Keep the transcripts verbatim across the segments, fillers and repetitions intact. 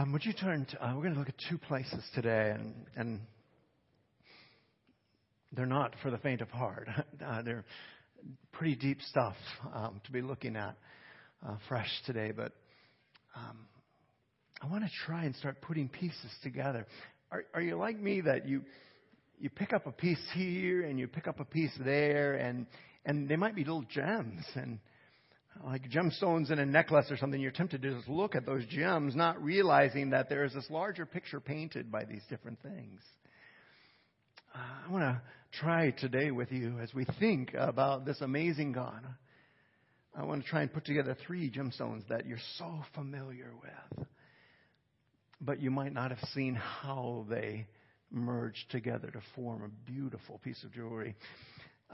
Um, would you turn to, uh, we're going to look at two places today, and, and they're not for the faint of heart. Uh, they're pretty deep stuff um, to be looking at uh, fresh today, but um, I want to try and start putting pieces together. Are, are you like me that you you pick up a piece here and you pick up a piece there, and and they might be little gems, and like gemstones in a necklace or something, you're tempted to just look at those gems, not realizing that there is this larger picture painted by these different things. Uh, I want to try today with you as we think about this amazing God. I want to try and put together three gemstones that you're so familiar with, but you might not have seen how they merge together to form a beautiful piece of jewelry.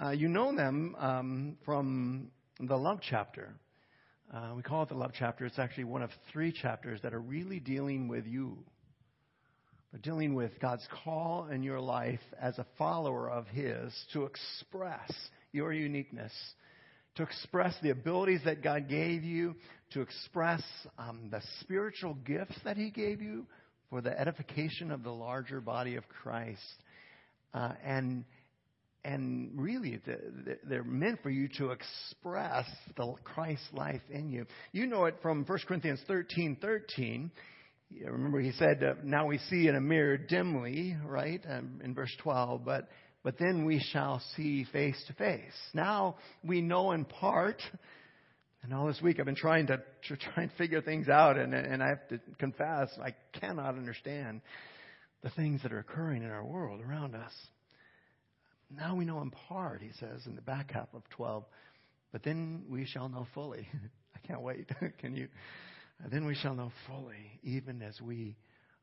Uh, you know them um, from the love chapter. Uh, we call it the love chapter. It's actually one of three chapters that are really dealing with you. They're dealing with God's call in your life as a follower of His to express your uniqueness, to express the abilities that God gave you, to express um, the spiritual gifts that He gave you for the edification of the larger body of Christ. Uh, and And really, they're meant for you to express the Christ life in you. You know it from First Corinthians thirteen thirteen. Remember, he said, uh, now we see in a mirror dimly, right, um, in verse twelve, but, but then we shall see face to face. Now we know in part, and all this week I've been trying to, to try and figure things out, and, and I have to confess, I cannot understand the things that are occurring in our world around us. Now we know in part, he says in the back half of twelve, but then we shall know fully. I can't wait. Can you? Then we shall know fully, even as we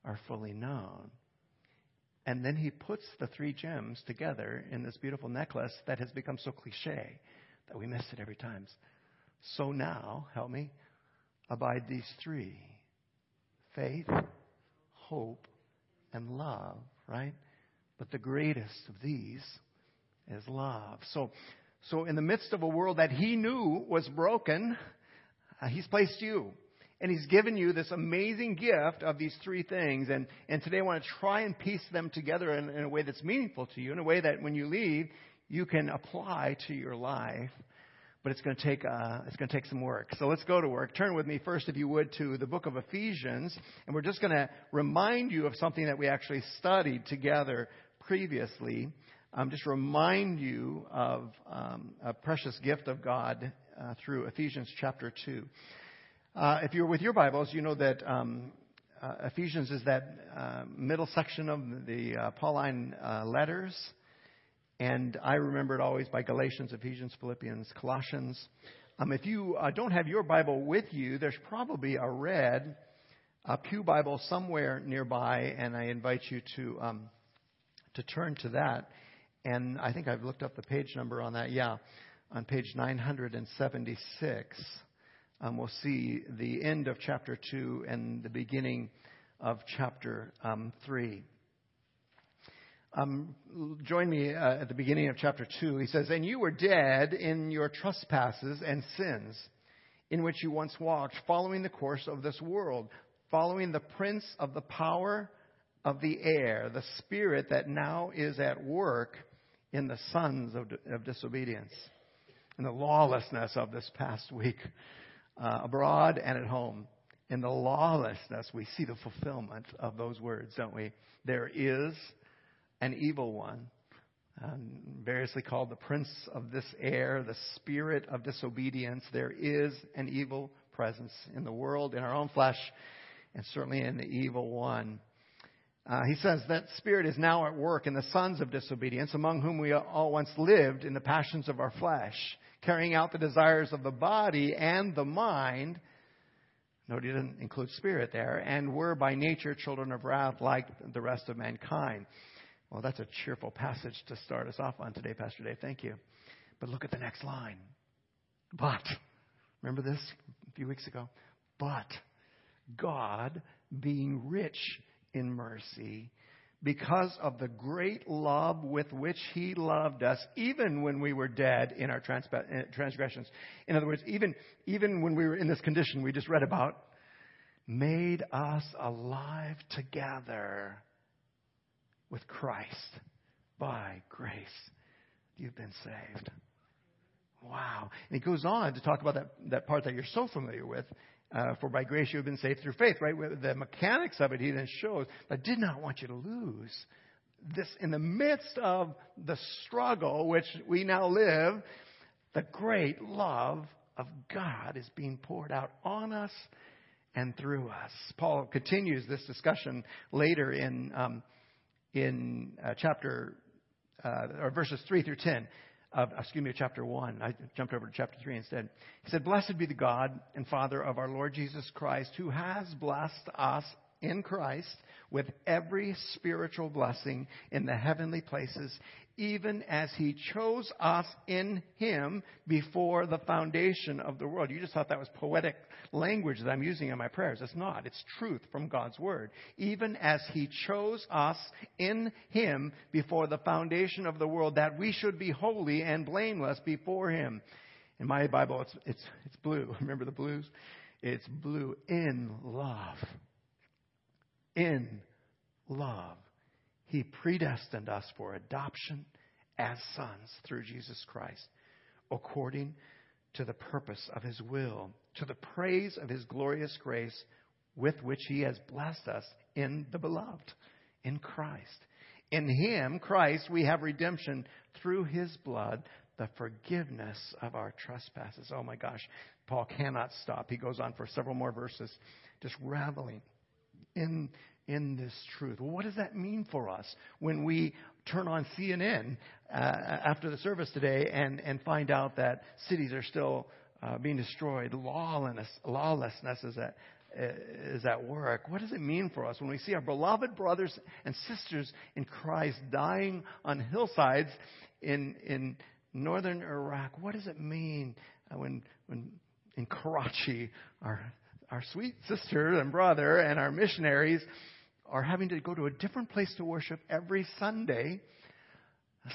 are fully known. And then he puts the three gems together in this beautiful necklace that has become so cliche that we miss it every time. So now, help me, abide these three: faith, hope, and love, right? But the greatest of these is love. So, so in the midst of a world that he knew was broken, uh, he's placed you. And he's given you this amazing gift of these three things. And, and today I want to try and piece them together in, in a way that's meaningful to you, in a way that when you leave, you can apply to your life. But it's going to take uh, it's going to take some work. So let's go to work. Turn with me first, if you would, to the book of Ephesians. And we're just going to remind you of something that we actually studied together previously. Um, just remind you of um, a precious gift of God uh, through Ephesians chapter two. Uh, if you're with your Bibles, you know that um, uh, Ephesians is that uh, middle section of the uh, Pauline uh, letters. And I remember it always by Galatians, Ephesians, Philippians, Colossians. Um, if you uh, don't have your Bible with you, there's probably a red uh, Pew Bible somewhere nearby, and I invite you to um, to turn to that. And I think I've looked up the page number on that. Yeah, on page nine hundred seventy-six, um, we'll see the end of chapter two and the beginning of chapter um, three. Um, join me uh, at the beginning of chapter two. He says, and you were dead in your trespasses and sins, in which you once walked, following the course of this world, following the prince of the power of the air, the spirit that now is at work in the sons of, of disobedience, in the lawlessness of this past week, uh, abroad and at home. In the lawlessness, we see the fulfillment of those words, don't we? There is an evil one, um, variously called the prince of this air, the spirit of disobedience. There is an evil presence in the world, in our own flesh, and certainly in the evil one. Uh, he says that spirit is now at work in the sons of disobedience, among whom we all once lived in the passions of our flesh, carrying out the desires of the body and the mind. No, he didn't include spirit there. And were by nature children of wrath like the rest of mankind. Well, that's a cheerful passage to start us off on today, Pastor Dave. Thank you. But look at the next line. But, remember this a few weeks ago? But God, being rich in mercy, because of the great love with which He loved us, even when we were dead in our transgressions. In other words, even, even when we were in this condition we just read about, made us alive together with Christ. By grace, you've been saved. Wow. And it goes on to talk about that, that part that you're so familiar with. Uh, for by grace you have been saved through faith, right? The mechanics of it he then shows. But I did not want you to lose this in the midst of the struggle which we now live. The great love of God is being poured out on us and through us. Paul continues this discussion later in um, in uh, chapter uh, or verses three through ten. Of, excuse me, chapter one. I jumped over to chapter three instead. He said, "Blessed be the God and Father of our Lord Jesus Christ, who has blessed us in Christ with every spiritual blessing in the heavenly places, even as he chose us in him before the foundation of the world." You just thought that was poetic language that I'm using in my prayers. It's not. It's truth from God's word. Even as he chose us in him before the foundation of the world, that we should be holy and blameless before him. In my Bible, it's it's it's blue. Remember the blues? It's blue in love. In love. He predestined us for adoption as sons through Jesus Christ, according to the purpose of his will, to the praise of his glorious grace with which he has blessed us in the beloved, in Christ. In him, Christ, we have redemption through his blood, the forgiveness of our trespasses. Oh my gosh, Paul cannot stop. He goes on for several more verses, just reveling in in this truth. Well, what does that mean for us when we turn on C N N uh, after the service today and, and find out that cities are still uh, being destroyed, lawlessness, lawlessness is at, is at work? What does it mean for us when we see our beloved brothers and sisters in Christ dying on hillsides in in northern Iraq? What does it mean when when in Karachi our our sweet sister and brother and our missionaries are having to go to a different place to worship every Sunday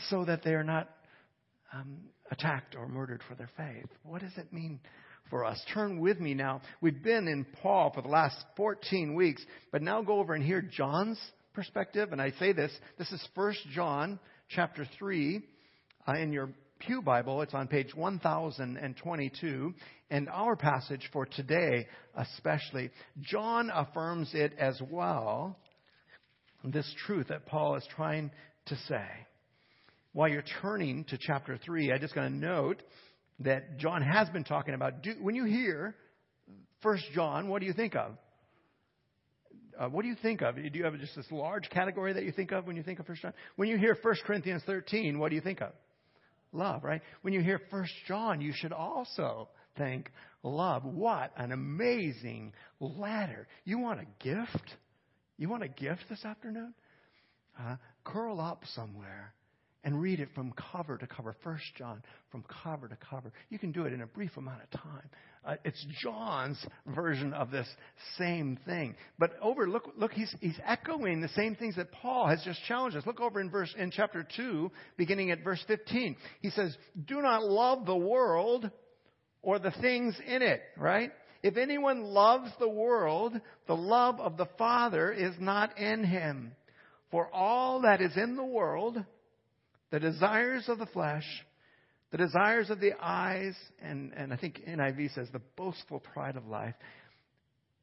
so that they are not um, attacked or murdered for their faith? What does it mean for us? Turn with me now. We've been in Paul for the last fourteen weeks, but now go over and hear John's perspective. And I say this, this is First John chapter three uh, in your Pew Bible. It's on page one thousand twenty-two. And our passage for today, especially, John affirms it as well, this truth that Paul is trying to say. While you're turning to chapter three, I'm just going to note that John has been talking about, do, when you hear First John, what do you think of? Uh, what do you think of? Do you have just this large category that you think of when you think of First John? When you hear First Corinthians thirteen, what do you think of? Love, right? When you hear First John, you should also think love. What an amazing letter. You want a gift? You want a gift this afternoon? Uh, curl up somewhere and read it from cover to cover. First John, from cover to cover. You can do it in a brief amount of time. Uh, it's John's version of this same thing. But over, look, look, he's, he's echoing the same things that Paul has just challenged us. Look over in verse, in chapter two, beginning at verse fifteen. He says, "Do not love the world or the things in it," right? "If anyone loves the world, the love of the Father is not in him. For all that is in the world, the desires of the flesh, the desires of the eyes," and, and I think N I V says the boastful pride of life,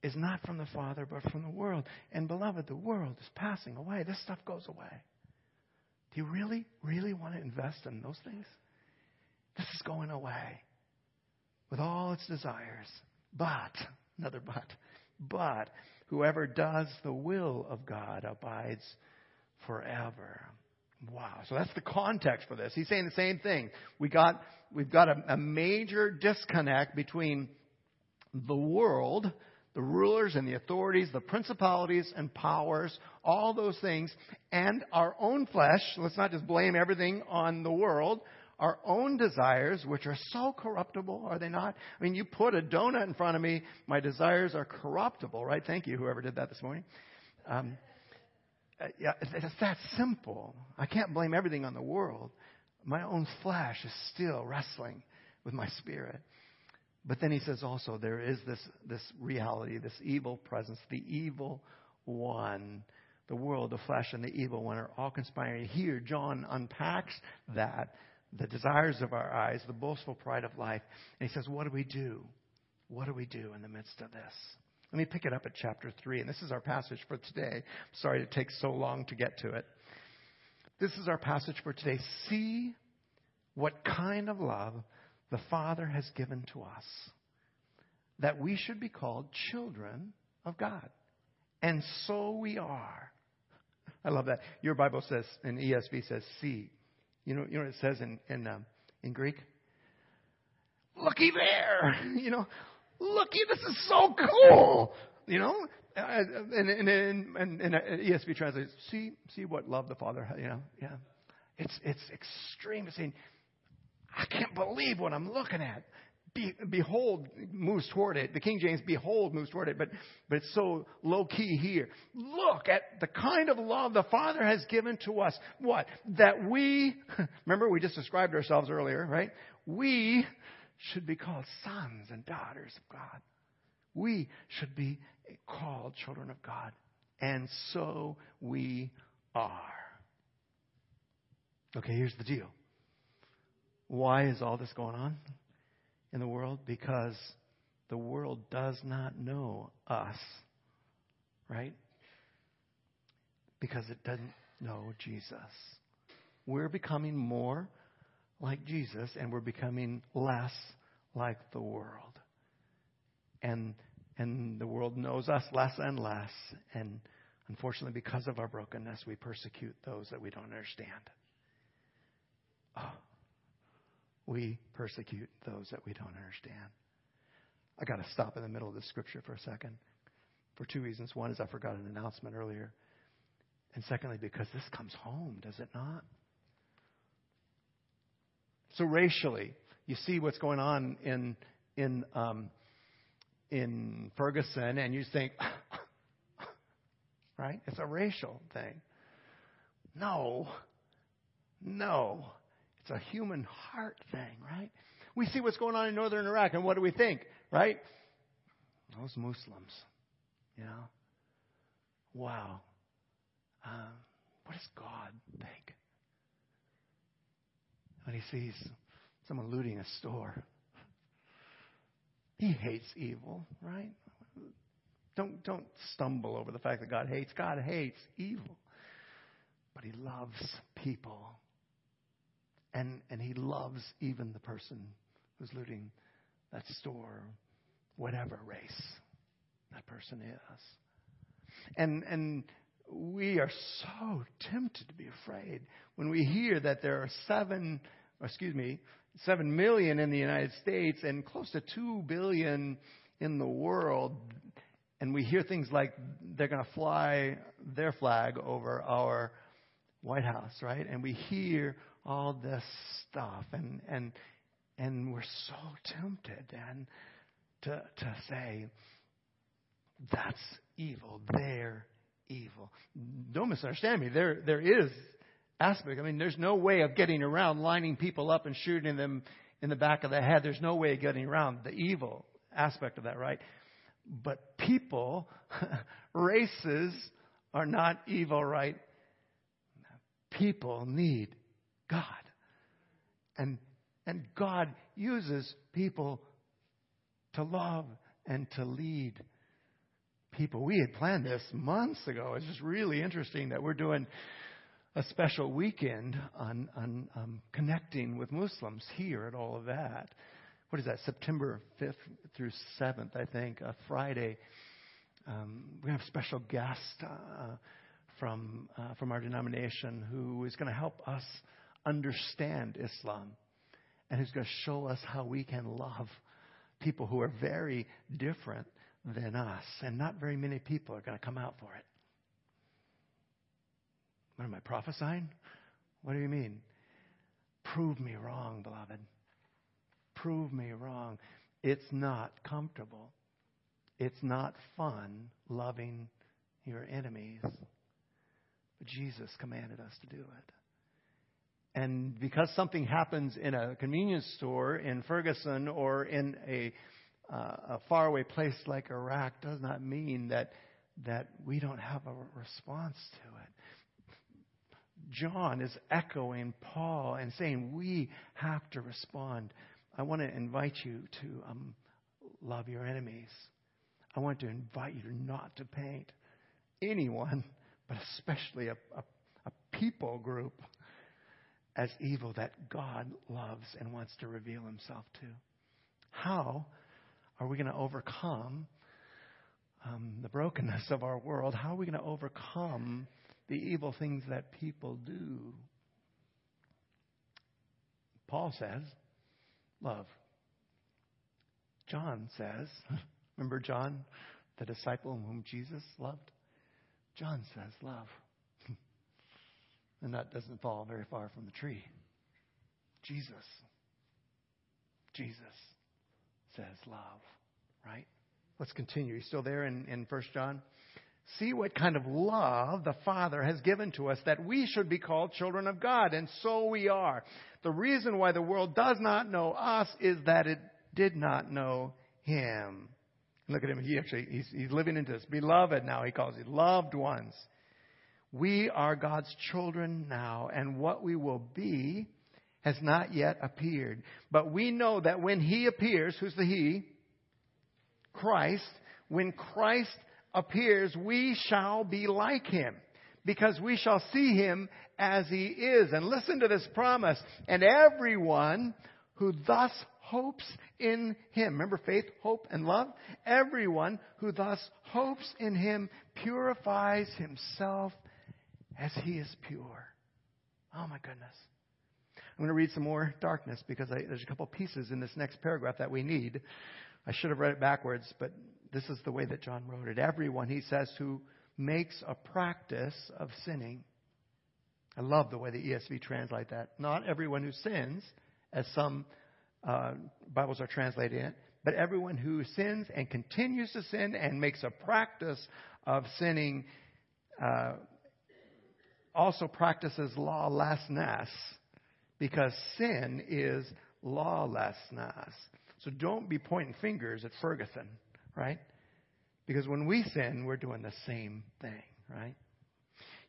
"is not from the Father, but from the world. And beloved, the world is passing away." This stuff goes away. Do you really, really want to invest in those things? This is going away with all its desires. But, another but, but whoever does the will of God abides forever. Wow. So that's the context for this. He's saying the same thing. We got, we've got a, a major disconnect between the world, the rulers and the authorities, the principalities and powers, all those things, and our own flesh. Let's not just blame everything on the world. Our own desires, which are so corruptible, are they not? I mean, you put a donut in front of me, my desires are corruptible, right? Thank you, whoever did that this morning. Um, Uh, yeah, it's that simple. I can't blame everything on the world. My own flesh is still wrestling with my spirit. But then he says also there is this, this reality, this evil presence, the evil one, the world, the flesh, and the evil one are all conspiring. Here, John unpacks that, the desires of our eyes, the boastful pride of life. And he says, what do we do? What do we do in the midst of this? Let me pick it up at chapter three. And this is our passage for today. I'm sorry it takes so long to get to it. This is our passage for today. See what kind of love the Father has given to us, that we should be called children of God. And so we are. I love that. Your Bible says, and E S V says, see. You know, you know what it says in in, um, in Greek? Looky there! You know, looky, this is so cool! You know? And, and, and, and, and E S V translates, see, see what love the Father has, you know? Yeah. It's, it's extreme. It's saying, I can't believe what I'm looking at. Be, behold moves toward it. The King James, behold, moves toward it. But, but it's so low-key here. Look at the kind of love the Father has given to us. What? That we, remember we just described ourselves earlier, right? We should be called sons and daughters of God. We should be called children of God. And so we are. Okay, here's the deal. Why is all this going on in the world? Because the world does not know us, right? Because it doesn't know Jesus. We're becoming more like Jesus, and we're becoming less like the world. And and the world knows us less and less. And unfortunately, because of our brokenness, we persecute those that we don't understand. Oh. We persecute those that we don't understand. I got to stop in the middle of the scripture for a second for two reasons. One is I forgot an announcement earlier. And secondly, because this comes home, does it not? So racially, you see what's going on in in um, in Ferguson, and you think, right? It's a racial thing. No, no. It's a human heart thing, right? We see what's going on in northern Iraq, and what do we think, right? Those Muslims, you know? Wow. Um, what does God think when he sees someone looting a store? He hates evil, right? Don't don't stumble over the fact that God hates. God hates evil. But he loves people. And and he loves even the person who's looting that store, whatever race that person is. And and we are so tempted to be afraid when we hear that there are seven, excuse me, seven million in the United States and close to two billion in the world. And we hear things like they're going to fly their flag over our White House, right? And we hear all this stuff, and and and we're so tempted and to to say that's evil, they're evil. Don't misunderstand me. There there is aspect. I mean, there's no way of getting around lining people up and shooting them in the back of the head. There's no way of getting around the evil aspect of that, right? But people, races are not evil, right? People need God. And and God uses people to love and to lead people. We had planned this months ago. It's just really interesting that we're doing a special weekend on, on um, connecting with Muslims here at all of that. What is that? September fifth through seventh, I think, a Friday. Um, we have a special guest uh, from uh, from our denomination who is going to help us understand Islam, and who's going to show us how we can love people who are very different than us. And not very many people are going to come out for it. What am I prophesying? What do you mean? Prove me wrong, beloved. Prove me wrong. It's not comfortable. It's not fun loving your enemies. But Jesus commanded us to do it. And because something happens in a convenience store in Ferguson or in a uh, a faraway place like Iraq does not mean that that we don't have a response to it. John is echoing Paul and saying we have to respond. I want to invite you to um, love your enemies. I want to invite you not to paint anyone, but especially a, a, a people group, as evil that God loves and wants to reveal himself to. How are we going to overcome um, the brokenness of our world? How are we going to overcome the evil things that people do? Paul says, love. John says, remember John, the disciple whom Jesus loved? John says, love. And that doesn't fall very far from the tree. Jesus. Jesus says love, right? Let's continue. You still there in, in First John? See what kind of love the Father has given to us, that we should be called children of God, and so we are. The reason why the world does not know us is that it did not know him. Look at him. He actually, he's, he's living into this. Beloved now, he calls it. Loved ones. We are God's children now, and what we will be has not yet appeared. But we know that when he appears, who's the he? Christ. When Christ appears, we shall be like him, because we shall see him as he is. And listen to this promise. And everyone who thus hopes in him. Remember faith, hope, and love? Everyone who thus hopes in him purifies himself as he is pure. Oh my goodness. I'm going to read some more darkness because I, there's a couple pieces in this next paragraph that we need. I should have read it backwards, but this is the way that John wrote it. Everyone, he says, who makes a practice of sinning. I love the way the E S V translate that. Not everyone who sins, as some uh, Bibles are translating it, but everyone who sins and continues to sin and makes a practice of sinning uh also practices lawlessness, because sin is lawlessness. So don't be pointing fingers at Ferguson, right? Because when we sin, we're doing the same thing, right?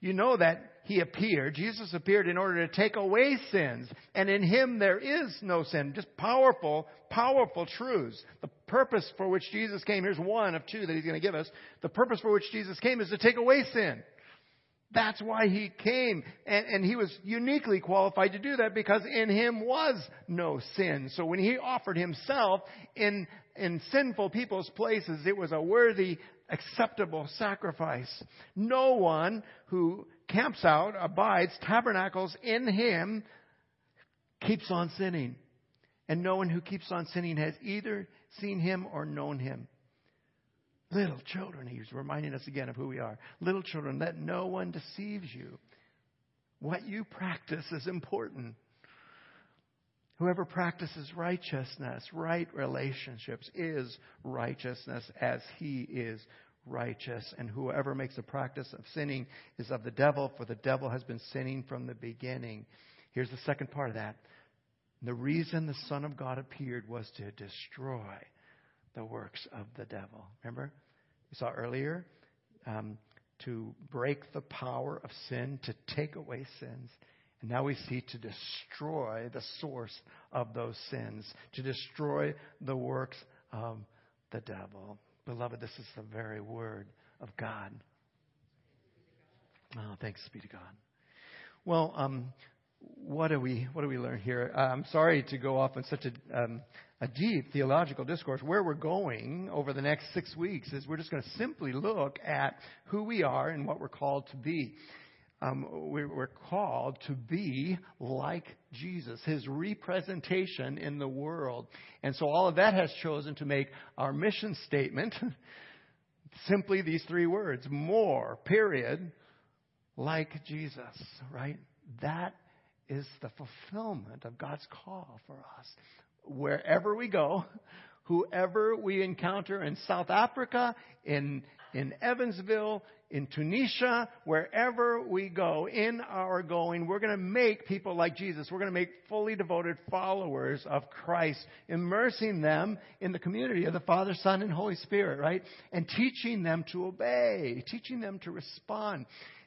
You know that he appeared, Jesus appeared in order to take away sins. And in him there is no sin. Just powerful, powerful truths. The purpose for which Jesus came, here's one of two that he's going to give us. The purpose for which Jesus came is to take away sin. That's why he came, and, and he was uniquely qualified to do that because in him was no sin. So when he offered himself in, in sinful people's places, it was a worthy, acceptable sacrifice. No one who camps out, abides, tabernacles in him, keeps on sinning. And no one who keeps on sinning has either seen him or known him. Little children, he's reminding us again of who we are. Little children, let no one deceive you. What you practice is important. Whoever practices righteousness, right relationships, is righteousness as he is righteous. And whoever makes a practice of sinning is of the devil, for the devil has been sinning from the beginning. Here's the second part of that. The reason the Son of God appeared was to destroy the works of the devil. Remember, we saw earlier, um, to break the power of sin, to take away sins. And now we see to destroy the source of those sins, to destroy the works of the devil. Beloved, this is the very word of God. Oh, thanks be to God. Well, um, What do we what do we learn here? Uh, I'm sorry to go off on such a, um, a deep theological discourse. Where we're going over the next six weeks is we're just going to simply look at who we are and what we're called to be. Um, we, we're called to be like Jesus, his representation in the world. And so all of that has chosen to make our mission statement simply these three words, more, period, like Jesus, right? That is the fulfillment of God's call for us. Wherever we go, whoever we encounter in South Africa, in, in Evansville, in Tunisia, wherever we go, in our going, we're going to make people like Jesus. We're going to make fully devoted followers of Christ, immersing them in the community of the Father, Son, and Holy Spirit, right? And teaching them to obey, teaching them to respond.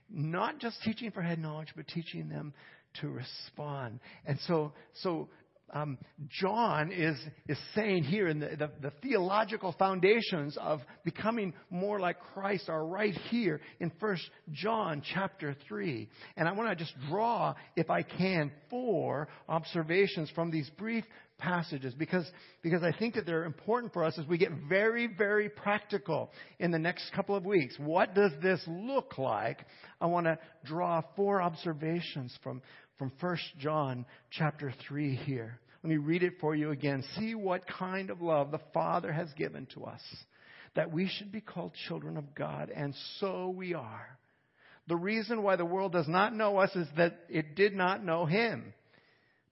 Not just teaching for head knowledge, but teaching them to respond. And so, so um, John is is saying here in the, the, the theological foundations of becoming more like Christ are right here in First John chapter three. And I want to just draw, if I can, four observations from these brief passages because because I think that they're important for us as we get very, very practical in the next couple of weeks. What does this look like? I want to draw four observations from, from First John chapter three here. Let me read it for you again. See what kind of love the Father has given to us, that we should be called children of God, and so we are. The reason why the world does not know us is that it did not know Him.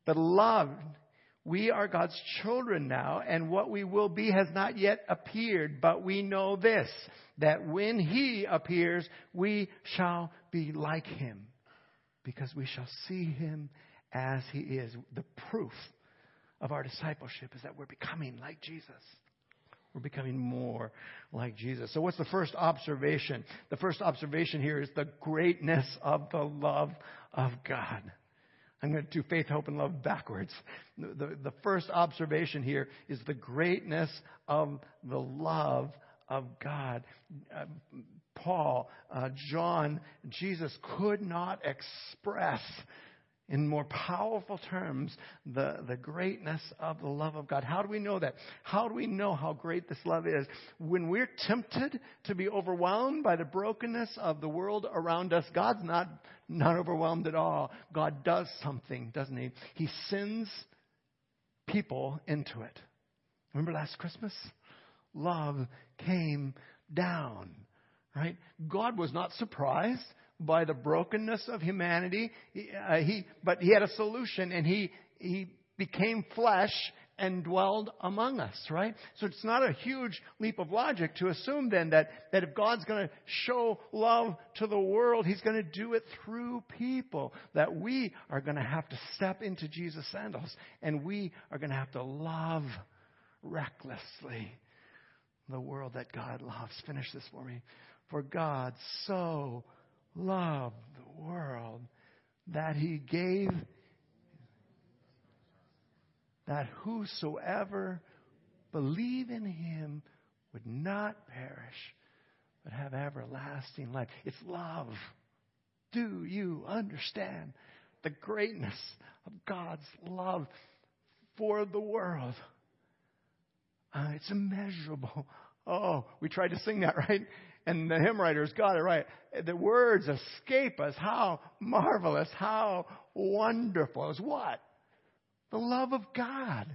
But love... We are God's children now, and what we will be has not yet appeared. But we know this, that when He appears, we shall be like Him, because we shall see Him as He is. The proof of our discipleship is that we're becoming like Jesus. We're becoming more like Jesus. So what's the first observation? The first observation here is the greatness of the love of God. I'm going to do faith, hope, and love backwards. The, the, the first observation here is the greatness of the love of God. Uh, Paul, uh, John, Jesus could not express in more powerful terms the, the greatness of the love of God. How do we know that? How do we know how great this love is? When we're tempted to be overwhelmed by the brokenness of the world around us, God's not not overwhelmed at all. God does something, doesn't He? He sends people into it. Remember last Christmas? Love came down, right? God was not surprised by the brokenness of humanity, he, uh, he but he had a solution, and he he became flesh and dwelled among us, right? So it's not a huge leap of logic to assume then that, that if God's going to show love to the world, He's going to do it through people, that we are going to have to step into Jesus' sandals, and we are going to have to love recklessly the world that God loves. Finish this for me. For God so loved the world that He gave, that whosoever believe in Him would not perish, but have everlasting life. It's love. Do you understand the greatness of God's love for the world? Uh, it's immeasurable. Oh, we tried to sing that, right? And the hymn writers got it right. The words escape us. How marvelous, how wonderful is what? The love of God.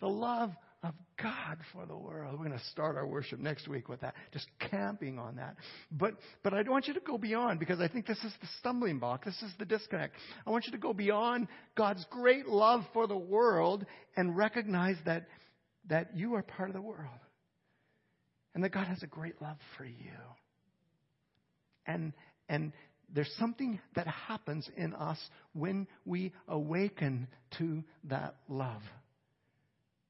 The love of God for the world. We're going to start our worship next week with that, just camping on that. But but I want you to go beyond, because I think this is the stumbling block. This is the disconnect. I want you to go beyond God's great love for the world and recognize that that you are part of the world. And that God has a great love for you. And and there's something that happens in us when we awaken to that love.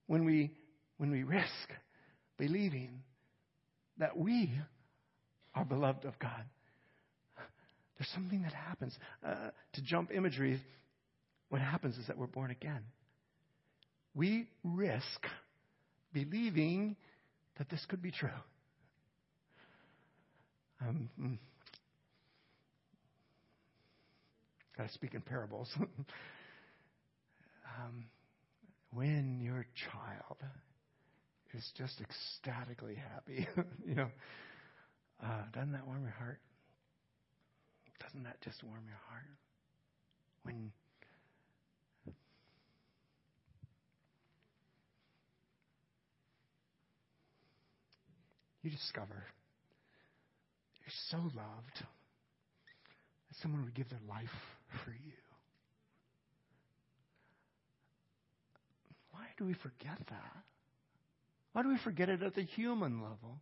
When we when we risk believing that we are beloved of God. There's something that happens. Uh, to jump imageries, what happens is that we're born again. We risk believing that this could be true. Um, mm. Got to speak in parables. um, when your child is just ecstatically happy, you know, uh, doesn't that warm your heart? Doesn't that just warm your heart? When you discover you're so loved that someone would give their life for you. Why do we forget that? Why do we forget it at the human level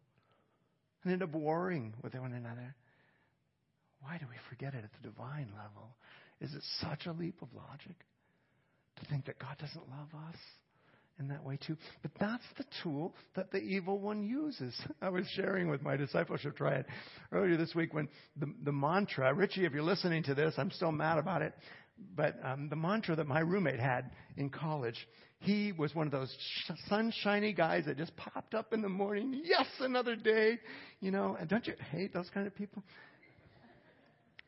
and end up warring with one another? Why do we forget it at the divine level? Is it such a leap of logic to think that God doesn't love us in that way too? But that's the tool that the evil one uses. I was sharing with my discipleship triad earlier this week when the, the mantra, Richie, if you're listening to this, I'm still mad about it, but um, the mantra that my roommate had in college, he was one of those sh- sunshiny guys that just popped up in the morning. Yes, another day, you know, and don't you hate those kind of people?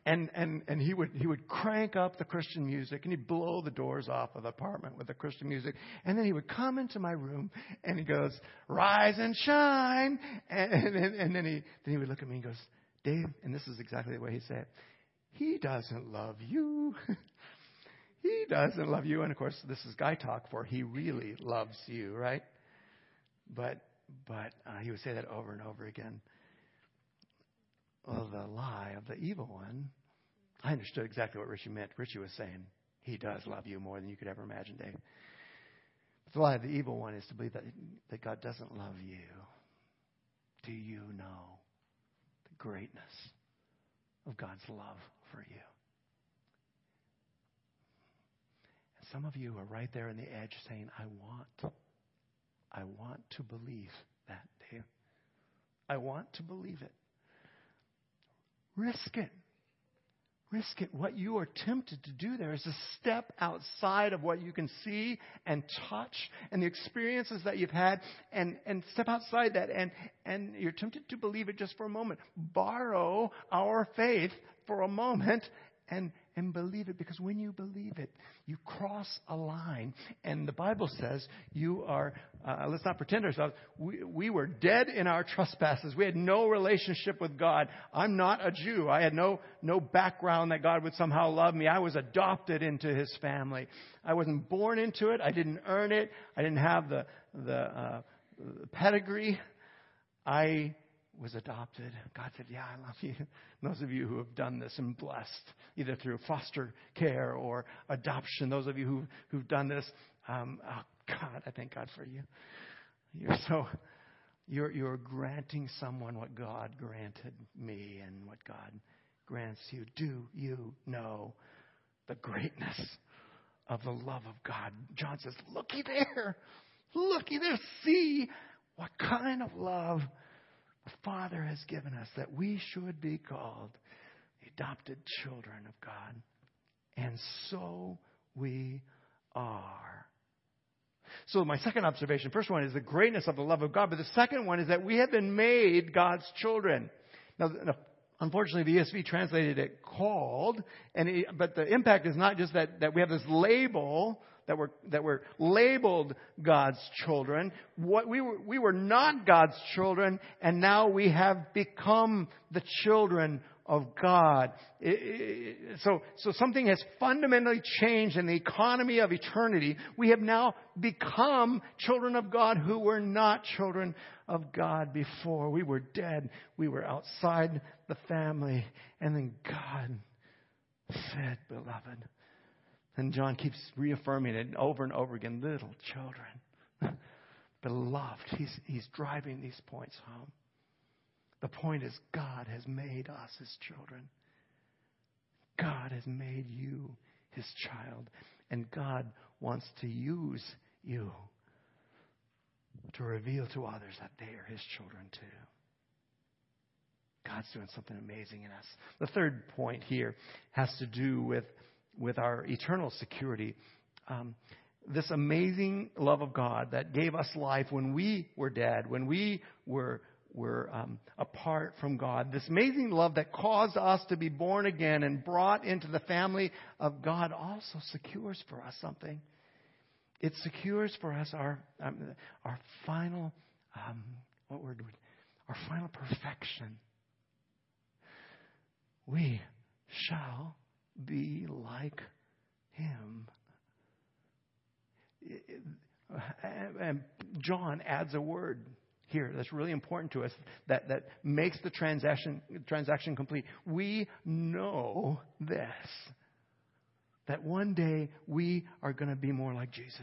And and and he would he would crank up the Christian music, and he'd blow the doors off of the apartment with the Christian music. And then he would come into my room, and he goes, "Rise and shine." And and, and then he then he would look at me and goes, "Dave," and this is exactly the way he said it, "he doesn't love you." He doesn't love you. And of course, this is guy talk for he really loves you, right? But but uh, he would say that over and over again. Well, the lie of the evil one. I understood exactly what Richie meant. Richie was saying, he does love you more than you could ever imagine, Dave. But the lie of the evil one is to believe that, that God doesn't love you. Do you know the greatness of God's love for you? And some of you are right there on the edge saying, I want, I want to believe that, Dave. I want to believe it. Risk it. Risk it. What you are tempted to do there is to step outside of what you can see and touch and the experiences that you've had and, and step outside that. And, and you're tempted to believe it just for a moment. Borrow our faith for a moment and, and believe it. Because when you believe it, you cross a line. And the Bible says you are, uh, let's not pretend ourselves, we, we were dead in our trespasses. We had no relationship with God. I'm not a Jew. I had no, no background that God would somehow love me. I was adopted into his family. I wasn't born into it. I didn't earn it. I didn't have the, the, uh, the pedigree. I was adopted. God said, yeah, I love you. And those of you who have done this and blessed, either through foster care or adoption, those of you who, who've done this, um, oh, God, I thank God for you. You're so, you're, you're granting someone what God granted me and what God grants you. Do you know the greatness of the love of God? John says, looky there, looky there, see what kind of love the Father has given us, that we should be called the adopted children of God. And so we are. So my second observation, first one is the greatness of the love of God. But the second one is that we have been made God's children. Now, unfortunately, the E S V translated it called. and it, But the impact is not just that, that we have this label That were that were labeled God's children. What we were we were not God's children, and now we have become the children of God. It, it, so so something has fundamentally changed in the economy of eternity. We have now become children of God who were not children of God before. We were dead. We were outside the family, and then God said, "Beloved." And John keeps reaffirming it over and over again. Little children, beloved. He's, he's driving these points home. The point is God has made us his children. God has made you his child. And God wants to use you to reveal to others that they are his children too. God's doing something amazing in us. The third point here has to do with with our eternal security. Um, this amazing love of God that gave us life when we were dead, when we were were um, apart from God. This amazing love that caused us to be born again and brought into the family of God also secures for us something. It secures for us our um, our final um, what word would our final perfection. We shall be like him. And John adds a word here that's really important to us that, that makes the transaction transaction complete. We know this, that one day we are going to be more like Jesus.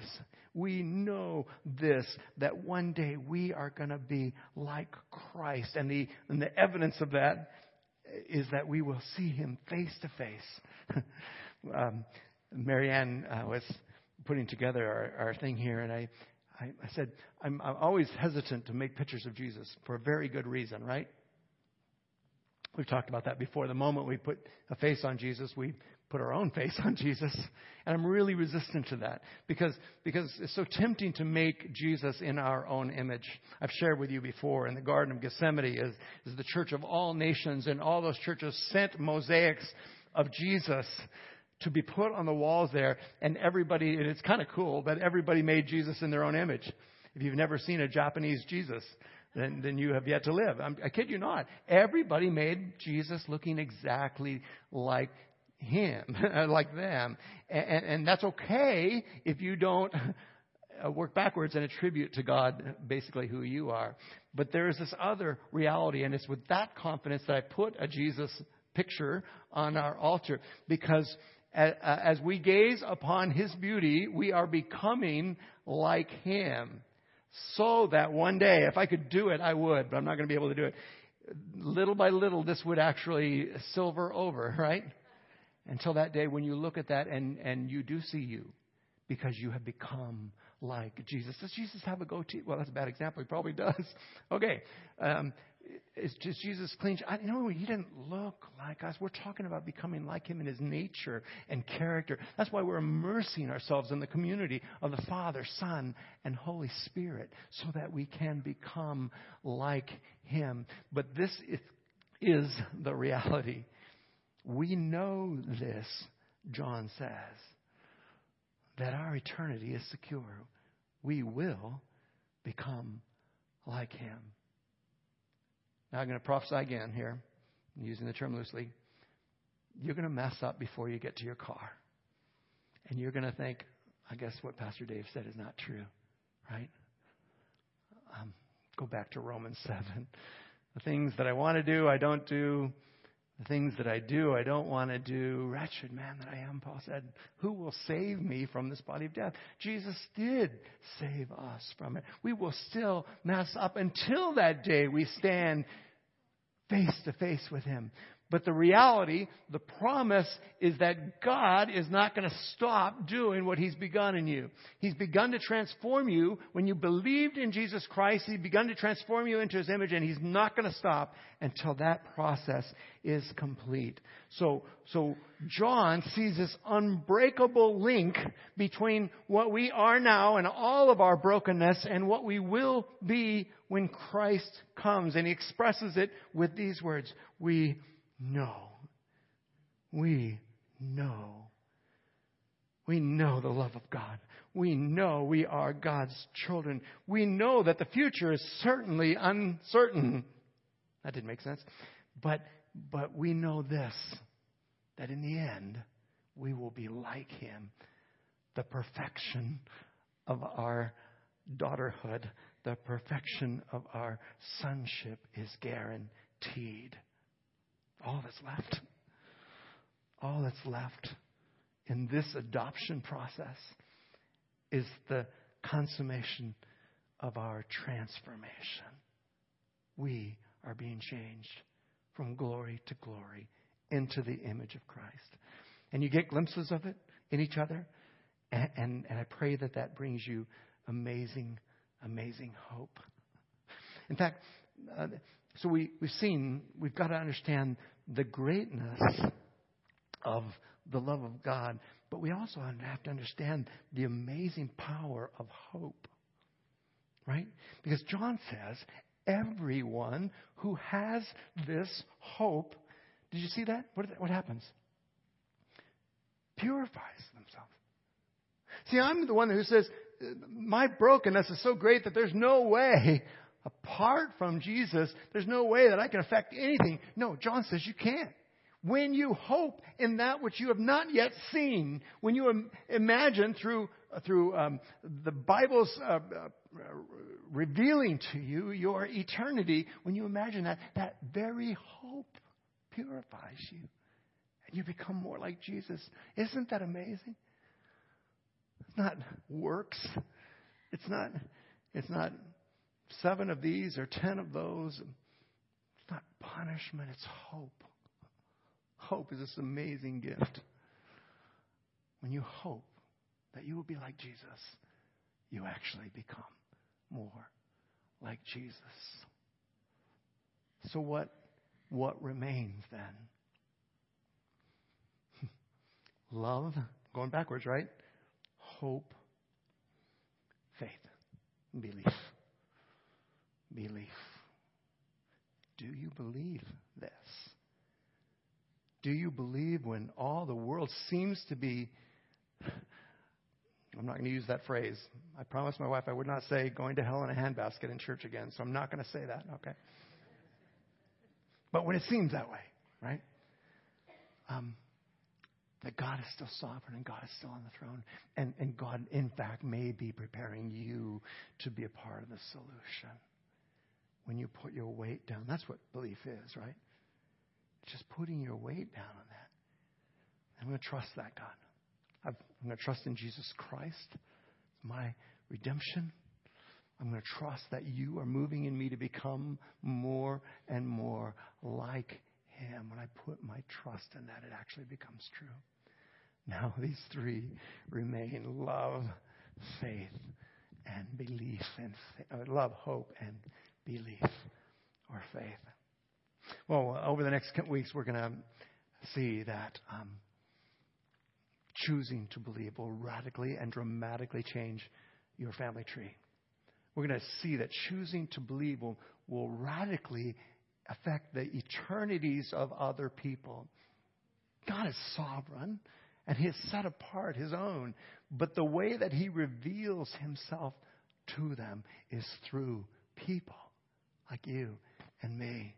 We know this, that one day we are going to be like Christ. And the, and the evidence of that is that we will see him face to face. um, Marianne uh, was putting together our, our thing here, and I, I, I said, I'm, I'm always hesitant to make pictures of Jesus for a very good reason, right? We've talked about that before. The moment we put a face on Jesus, we put our own face on Jesus. And I'm really resistant to that because because it's so tempting to make Jesus in our own image. I've shared with you before, in the Garden of Gethsemane is, is the church of all nations, and all those churches sent mosaics of Jesus to be put on the walls there. And everybody, and it's kind of cool, but everybody made Jesus in their own image. If you've never seen a Japanese Jesus, Then, then you have yet to live. I'm, I kid you not. Everybody made Jesus looking exactly like him, like them. And, and, and that's okay if you don't work backwards and attribute to God basically who you are. But there is this other reality, and it's with that confidence that I put a Jesus picture on our altar, because as we gaze upon his beauty, we are becoming like him. So that one day, if I could do it, I would, but I'm not going to be able to do it. Little by little, this would actually silver over, right? Until that day when you look at that and, and you do see you, because you have become like Jesus. Does Jesus have a goatee? Well, that's a bad example. He probably does. Okay. Um, it's just Jesus clean. I know he didn't look like us. We're talking about becoming like him in his nature and character. That's why we're immersing ourselves in the community of the Father, Son, and Holy Spirit, so that we can become like him. But this is the reality. We know this, John says, that our eternity is secure. We will become like him. Now I'm going to prophesy again here, I'm using the term loosely. You're going to mess up before you get to your car. And you're going to think, I guess what Pastor Dave said is not true, right? Um, go back to Romans seven. The things that I want to do, I don't do. The things that I do, I don't want to do. Wretched man that I am, Paul said, who will save me from this body of death? Jesus did save us from it. We will still mess up until that day we stand face to face with him. But the reality, the promise, is that God is not going to stop doing what he's begun in you. He's begun to transform you. When you believed in Jesus Christ, he's begun to transform you into his image, and he's not going to stop until that process is complete. So, so John sees this unbreakable link between what we are now and all of our brokenness and what we will be when Christ comes. And he expresses it with these words. We No, we know. We know the love of God. We know we are God's children. We know that the future is certainly uncertain. That didn't make sense. But but we know this, that in the end, we will be like him. The perfection of our daughterhood, the perfection of our sonship is guaranteed. All that's left, all that's left in this adoption process is the consummation of our transformation. We are being changed from glory to glory into the image of Christ. And you get glimpses of it in each other. And, and, and I pray that that brings you amazing, amazing hope. In fact, uh, So we, we've seen, we've got to understand the greatness of the love of God, but we also have to understand the amazing power of hope, right? Because John says, everyone who has this hope, did you see that? What, what happens? Purifies themselves. See, I'm the one who says, my brokenness is so great that there's no way apart from Jesus, there's no way that I can affect anything. No, John says you can't. When you hope in that which you have not yet seen, when you im- imagine through through um, the Bible's uh, uh, revealing to you your eternity, when you imagine that, that very hope purifies you. and you become more like Jesus. Isn't that amazing? It's not works. It's not, it's not seven of these or ten of those. It's not punishment. It's hope. Hope is this amazing gift. When you hope that you will be like Jesus, you actually become more like Jesus. So what, what remains then? Love, going backwards, right? Hope, faith, belief. Belief. Do you believe this? Do you believe when all the world seems to be, I'm not going to use that phrase. I promised my wife I would not say going to hell in a handbasket in church again, so I'm not going to say that, okay? But when it seems that way, right? Um, that God is still sovereign and God is still on the throne. And, and God, in fact, may be preparing you to be a part of the solution. When you put your weight down, that's what belief is, right? Just putting your weight down on that. I'm going to trust that God. I'm going to trust in Jesus Christ, my redemption. I'm going to trust that you are moving in me to become more and more like him. When I put my trust in that, it actually becomes true. Now these three remain: love, faith, and belief. And uh, love, hope, and belief or faith. Well, over the next weeks, we're going to see that um, choosing to believe will radically and dramatically change your family tree. We're going to see that choosing to believe will, will radically affect the eternities of other people. God is sovereign, and he has set apart his own. But the way that he reveals himself to them is through people like you and me.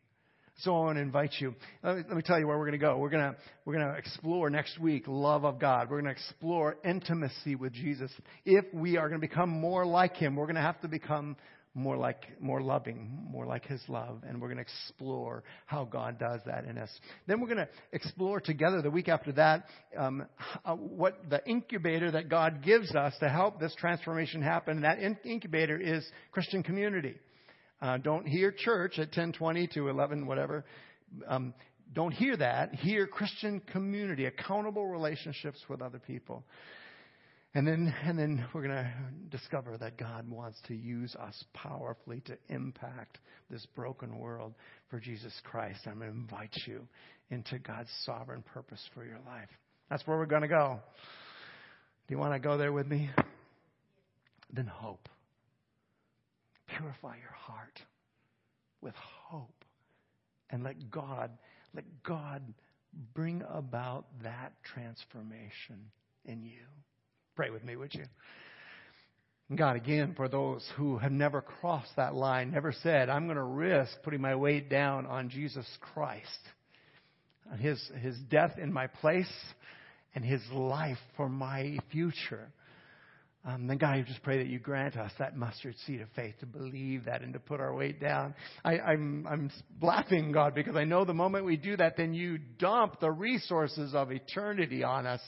So I want to invite you. Let me, let me tell you where we're going to go. We're going to we're going to explore next week love of God. We're going to explore intimacy with Jesus. If we are going to become more like him, we're going to have to become more like more loving, more like his love. And we're going to explore how God does that in us. Then we're going to explore together the week after that um, what the incubator that God gives us to help this transformation happen. And that in- incubator is Christian community. Uh, don't hear church at ten twenty to eleven, whatever. Um, don't hear that. Hear Christian community, accountable relationships with other people. And then, and then we're going to discover that God wants to use us powerfully to impact this broken world for Jesus Christ. I'm going to invite you into God's sovereign purpose for your life. That's where we're going to go. Do you want to go there with me? Then hope. Purify your heart with hope and let God, let God bring about that transformation in you. Pray with me, would you? God, again, for those who have never crossed that line, never said, I'm going to risk putting my weight down on Jesus Christ, on his, his death in my place and his life for my future. Um, then, God, I just pray that you grant us that mustard seed of faith to believe that and to put our weight down. I, I'm, I'm laughing, God, because I know the moment we do that, then you dump the resources of eternity on us.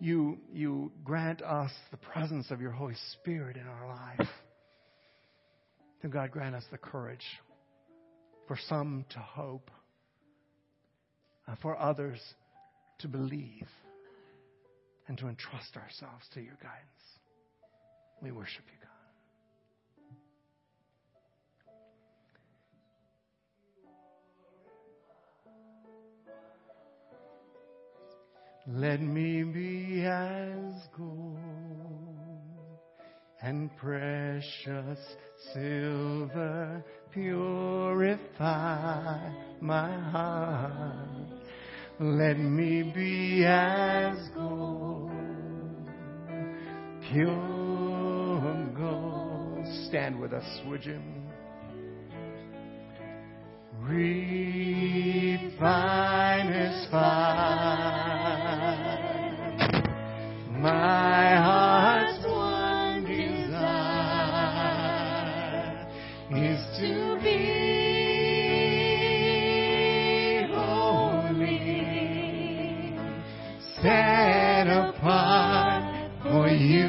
You, you grant us the presence of your Holy Spirit in our life. Then, God, grant us the courage for some to hope, uh, for others to believe, and to entrust ourselves to your guidance. We worship you, God. Let me be as gold and precious silver, purify my heart. Let me be as gold, pure gold. Stand with us, would you? Refine as fire, my heart's one desire is to be. set apart for you,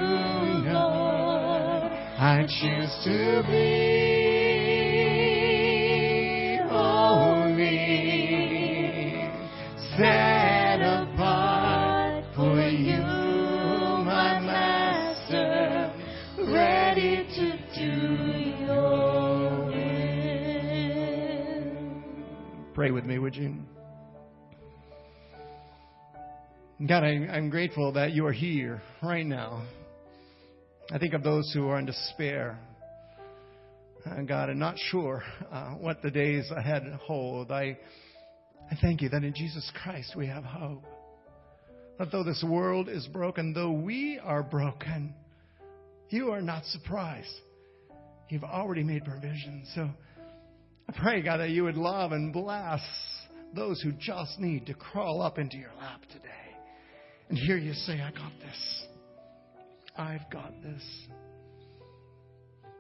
Lord. I choose to be holy, set apart for you, my Master, ready to do your will. Pray with me, would you? God, I, I'm grateful that you are here right now. I think of those who are in despair, uh, God, and not sure uh, what the days ahead hold. I, I thank you that in Jesus Christ we have hope. That though this world is broken, though we are broken, you are not surprised. You've already made provision. So I pray, God, that you would love and bless those who just need to crawl up into your lap today. And hear you say, I got this. I've got this.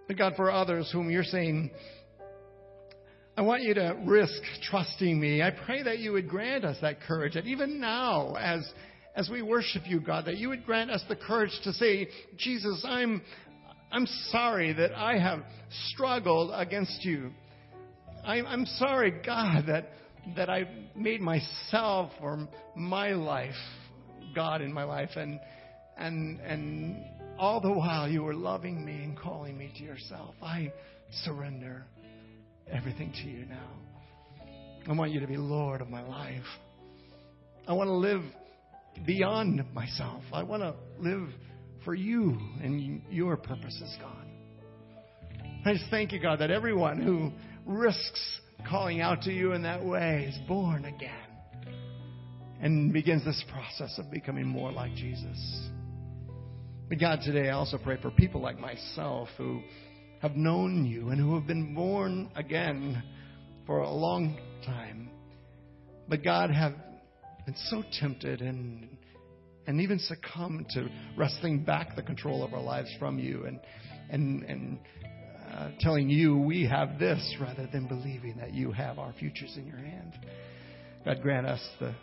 But God, for others whom you're saying, I want you to risk trusting me. I pray that you would grant us that courage. That even now, as as we worship you, God, that you would grant us the courage to say, Jesus, I'm I'm sorry that I have struggled against you. I'm, I'm sorry, God, that that I've made myself or my life God in my life, and and and all the while you were loving me and calling me to yourself. I surrender everything to you now. I want you to be Lord of my life. I want to live beyond myself. I want to live for you and your purposes, God. I just thank you, God, that everyone who risks calling out to you in that way is born again. And begins this process of becoming more like Jesus. But God, today I also pray for people like myself who have known you and who have been born again for a long time. But God, have been so tempted and and even succumbed to wresting back the control of our lives from you. And, and, and uh, telling you we have this rather than believing that you have our futures in your hand. God, grant us the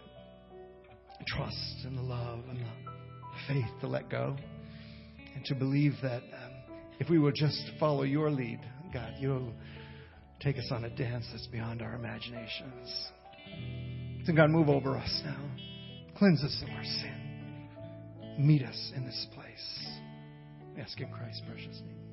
trust and the love and the faith to let go and to believe that um, if we will just follow your lead, God, you'll take us on a dance that's beyond our imaginations. So God, move over us now. Cleanse us of our sin. Meet us in this place. We ask in Christ's precious name.